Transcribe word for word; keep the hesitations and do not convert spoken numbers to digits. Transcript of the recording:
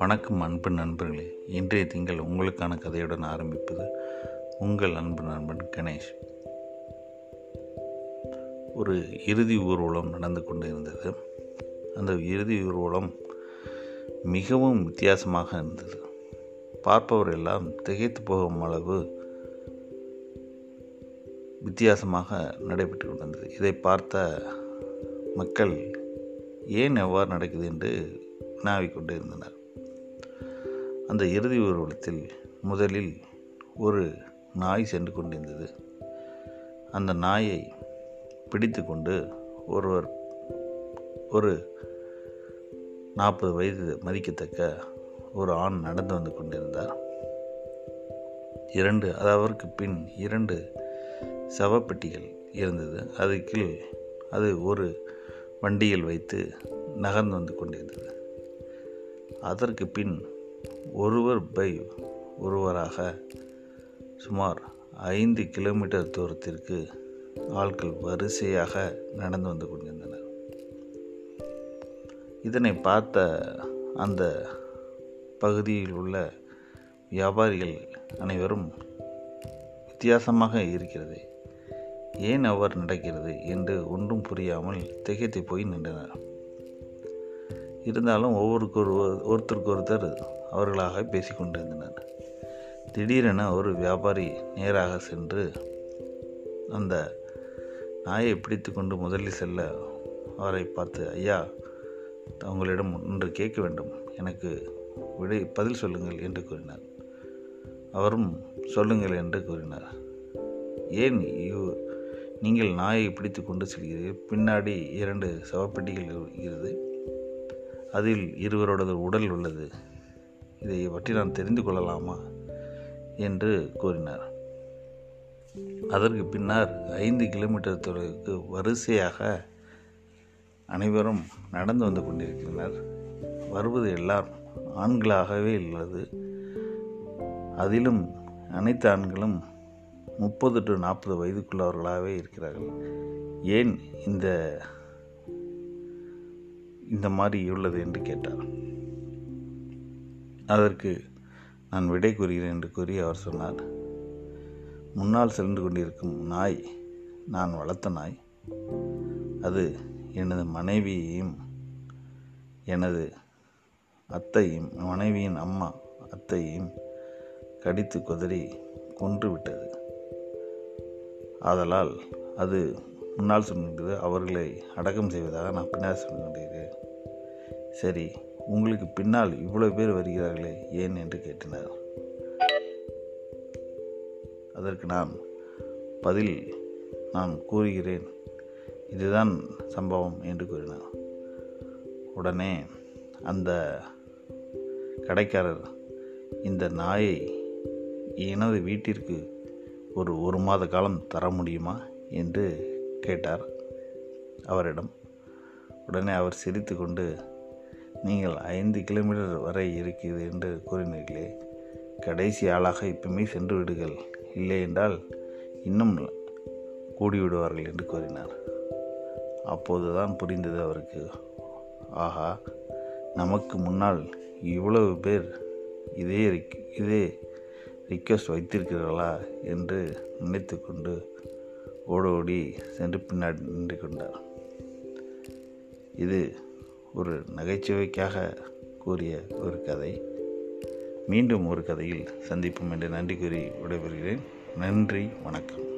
வணக்கம் அன்பு நண்பர்களே, இன்றைய திங்கள் உங்களுக்கான கதையுடன் ஆரம்பிப்பது உங்கள் அன்பு நண்பன் கணேஷ். ஒரு இறுதி ஊர்வலம் நடந்து கொண்டு இருந்தது. அந்த இறுதி ஊர்வலம் மிகவும் வித்தியாசமாக இருந்தது. பார்ப்பவரெல்லாம் திகைத்து போகும் அளவு வித்தியாசமாக நடைபெற்று கொண்டிருந்தது. இதை பார்த்த மக்கள் ஏன் எவ்வாறு நடக்குது என்று வினாவிக்கொண்டு இருந்தனர். அந்த இறுதி ஊர்வலத்தில் முதலில் ஒரு நாய் சென்று கொண்டிருந்தது. அந்த நாயை பிடித்து கொண்டு ஒருவர் ஒரு நாற்பது வயது மதிக்கத்தக்க ஒரு ஆண் நடந்து வந்து கொண்டிருந்தார். இரண்டு அதற்கு பின் இரண்டு சவப்பெட்டிகள் இருந்தது. அதுக்கு அது ஒரு வண்டியில் வைத்து நகர்ந்து வந்து கொண்டிருந்தது. அதற்கு பின் ஒருவர் பை ஒருவராக சுமார் ஐந்து கிலோமீட்டர் தூரத்திற்கு ஆட்கள் வரிசையாக நடந்து வந்து கொண்டிருந்தனர். இதனை பார்த்த அந்த பகுதியில் உள்ள வியாபாரிகள் அனைவரும் வித்தியாசமாக இருக்கிறது, ஏன் அவர் நடக்கிறது என்று ஒன்றும் புரியாமல் திகைத்து போய் நின்றனர். இருந்தாலும் ஒவ்வொருக்கொருவர் ஒருத்தருக்கொருத்தர் அவர்களாக பேசிக்கொண்டிருந்தனர். திடீரென ஒரு வியாபாரி நேராக சென்று அந்த நாயை பிடித்து கொண்டு முதலில் செல்ல அவரை பார்த்து, ஐயா, உங்களிடம் ஒன்று கேட்க வேண்டும், எனக்கு விடை பதில் சொல்லுங்கள் என்று கூறினார். அவரும் சொல்லுங்கள் என்று கூறினார். ஏன் நீங்கள் நாயை பிடித்து கொண்டு செல்கிறீர்கள்? பின்னாடி இரண்டு சவப்பெட்டிகள் இருக்கிறது, அதில் இருவரோடது உடல் உள்ளது, இதை பற்றி நான் தெரிந்து கொள்ளலாமா என்று கூறினார். அதற்கு பின்னர் ஐந்து கிலோமீட்டர் தொலைவுக்கு வரிசையாக அனைவரும் நடந்து வந்து கொண்டிருக்கின்றனர். வருவது எல்லாம் ஆண்களாகவே உள்ளது. அதிலும் அனைத்து ஆண்களும் முப்பது டு நாற்பது வயதுக்குள்ளவர்களாகவே இருக்கிறார்கள். ஏன் இந்த இந்த மாதிரி உள்ளது என்று கேட்டார். அதற்கு நான் விடை கூறுகிறேன் என்று கூறி அவர் சொன்னார், முன்னால் சென்று கொண்டிருக்கும் நாய் நான் வளர்த்த நாய். அது எனது மனைவியையும் எனது அத்தையும் மனைவியின் அம்மா அத்தையையும் கடித்து குதறி கொன்று விட்டது. ஆதலால் அது முன்னால் சொல்கிறது, அவர்களை அடக்கம் செய்வதாக நான் பின்னால் சொல்கிறேன். சரி, உங்களுக்கு பின்னால் இவ்வளோ பேர் வருகிறார்களே ஏன் என்று கேட்டனர். அதற்கு நான் பதில் நான் கூறுகிறேன், இதுதான் சம்பவம் என்று கூறினார். உடனே அந்த கடைக்காரர், இந்த நாயை எனது வீட்டிற்கு ஒரு ஒரு மாத காலம் தர முடியுமா என்று கேட்டார் அவரிடம். உடனே அவர் சிரித்து கொண்டு, நீங்கள் ஐந்து கிலோமீட்டர் வரை இருக்குது என்று கூறினீர்களே, கடைசி ஆளாக இப்பவுமே சென்று விடுங்கள், இல்லை என்றால் இன்னும் கூடிவிடுவார்கள் என்று கூறினார். அப்போது தான் புரிந்தது அவருக்கு, ஆஹா, நமக்கு முன்னால் இவ்வளவு பேர் இதே இதே ரிக்வெஸ்ட் வைத்திருக்கிறார்களா என்று நினைத்து கொண்டு ஓடோடி சென்று பின்னாடி நின்று கொண்டார். இது ஒரு நகைச்சுவைக்காக கூறிய ஒரு கதை. மீண்டும் ஒரு கதையில் சந்திப்போம் என்று நன்றி கூறி விடைபெறுகிறேன். நன்றி, வணக்கம்.